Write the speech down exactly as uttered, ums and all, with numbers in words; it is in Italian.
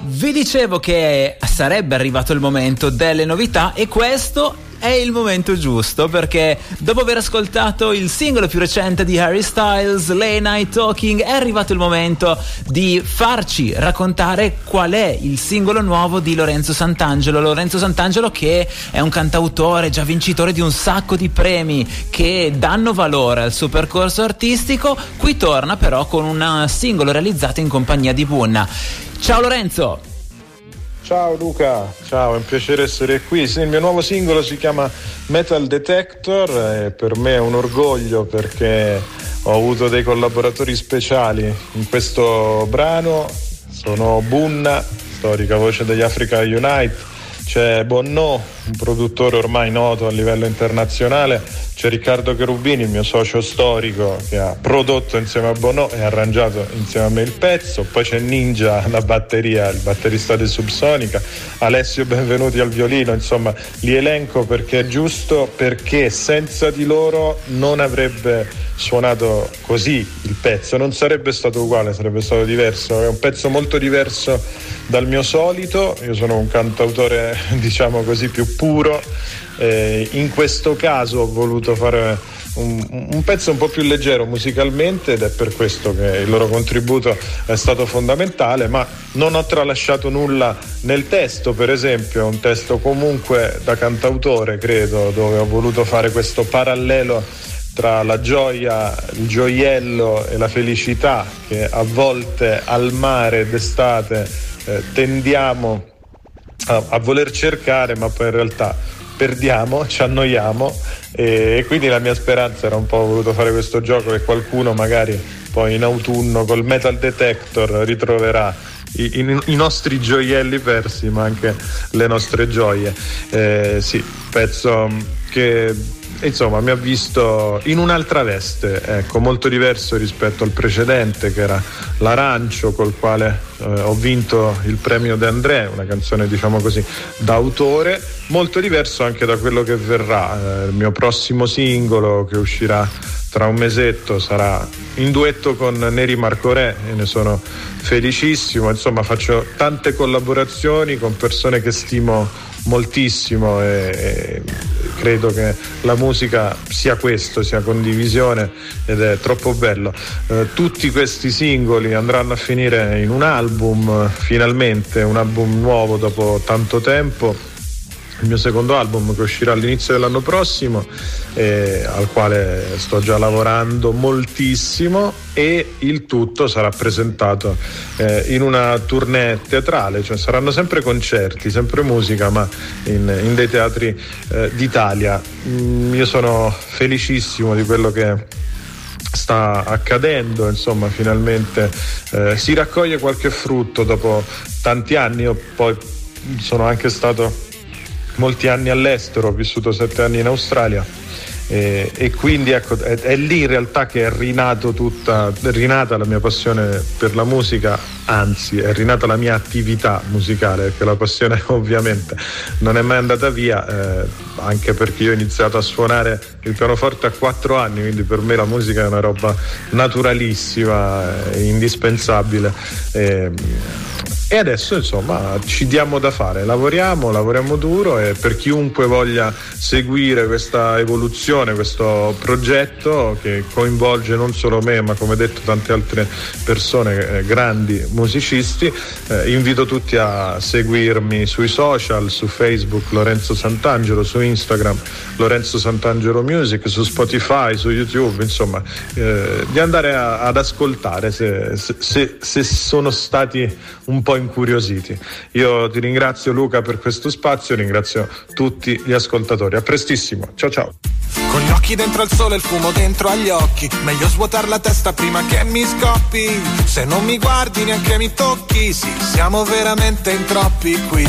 Vi dicevo che sarebbe arrivato il momento delle novità e questo è il momento giusto, perché dopo aver ascoltato il singolo più recente di Harry Styles, Late Night Talking, è arrivato il momento di farci raccontare qual è il singolo nuovo di Lorenzo Sant'Angelo. Lorenzo Sant'Angelo, che è un cantautore già vincitore di un sacco di premi che danno valore al suo percorso artistico, qui torna però con un singolo realizzato in compagnia di Bunna. Ciao Lorenzo! Ciao Luca, ciao, è un piacere essere qui. Il mio nuovo singolo si chiama Metal Detector e per me è un orgoglio perché ho avuto dei collaboratori speciali in questo brano. Sono Bunna, storica voce degli Africa Unite, c'è Bunna, un produttore ormai noto a livello internazionale, c'è Riccardo Cherubini, il mio socio storico, che ha prodotto insieme a Bunna e arrangiato insieme a me il pezzo, poi c'è Ninja, la batteria, il batterista di Subsonica, Alessio benvenuti al violino. Insomma, li elenco perché è giusto, perché senza di loro non avrebbe suonato così il pezzo, non sarebbe stato uguale, sarebbe stato diverso. È un pezzo molto diverso dal mio solito, io sono un cantautore diciamo così più puro, eh, in questo caso ho voluto fare un, un pezzo un po' più leggero musicalmente ed è per questo che il loro contributo è stato fondamentale, ma non ho tralasciato nulla nel testo. Per esempio, un testo comunque da cantautore, credo, dove ho voluto fare questo parallelo tra la gioia, il gioiello e la felicità che a volte al mare d'estate eh, tendiamo a, a voler cercare, ma poi in realtà perdiamo, ci annoiamo, e, e quindi la mia speranza era un po' voluto fare questo gioco che qualcuno magari poi in autunno col Metal Detector ritroverà i, i, i nostri gioielli persi, ma anche le nostre gioie. Eh, sì, penso che insomma mi ha visto in un'altra veste, ecco, molto diverso rispetto al precedente, che era l'arancio, col quale eh, ho vinto il premio De André, una canzone diciamo così d'autore, molto diverso anche da quello che verrà. Eh, il mio prossimo singolo, che uscirà tra un mesetto, sarà in duetto con Neri Marcorè e ne sono felicissimo. Insomma, faccio tante collaborazioni con persone che stimo moltissimo e, e credo che la musica sia questo, sia condivisione, ed è troppo bello. Eh, tutti questi singoli andranno a finire in un album, finalmente un album nuovo dopo tanto tempo, il mio secondo album che uscirà all'inizio dell'anno prossimo, eh, al quale sto già lavorando moltissimo, e il tutto sarà presentato eh, in una tournée teatrale, cioè saranno sempre concerti, sempre musica, ma in, in dei teatri eh, d'Italia. Mm, io sono felicissimo di quello che sta accadendo, insomma finalmente eh, si raccoglie qualche frutto dopo tanti anni. Io poi sono anche stato molti anni all'estero, ho vissuto sette anni in Australia e, e quindi ecco, è, è lì in realtà che è rinato tutta, è rinata la mia passione per la musica, anzi è rinata la mia attività musicale, perché la passione ovviamente non è mai andata via, eh, anche perché io ho iniziato a suonare il pianoforte a quattro anni, quindi per me la musica è una roba naturalissima e indispensabile. Eh, E adesso insomma ci diamo da fare, lavoriamo, lavoriamo duro, e per chiunque voglia seguire questa evoluzione, questo progetto che coinvolge non solo me ma come detto tante altre persone, eh, grandi musicisti, eh, invito tutti a seguirmi sui social, su Facebook Lorenzo Sant'Angelo, su Instagram Lorenzo Sant'Angelo Music, su Spotify, su YouTube, insomma eh, di andare a, ad ascoltare se, se, se sono stati un po' incuriositi. Io ti ringrazio Luca per questo spazio, ringrazio tutti gli ascoltatori, a prestissimo, ciao ciao. Con gli occhi dentro al sole, il fumo dentro agli occhi, meglio svuotare la testa prima che mi scoppi, se non mi guardi neanche mi tocchi, sì, siamo veramente in troppi qui.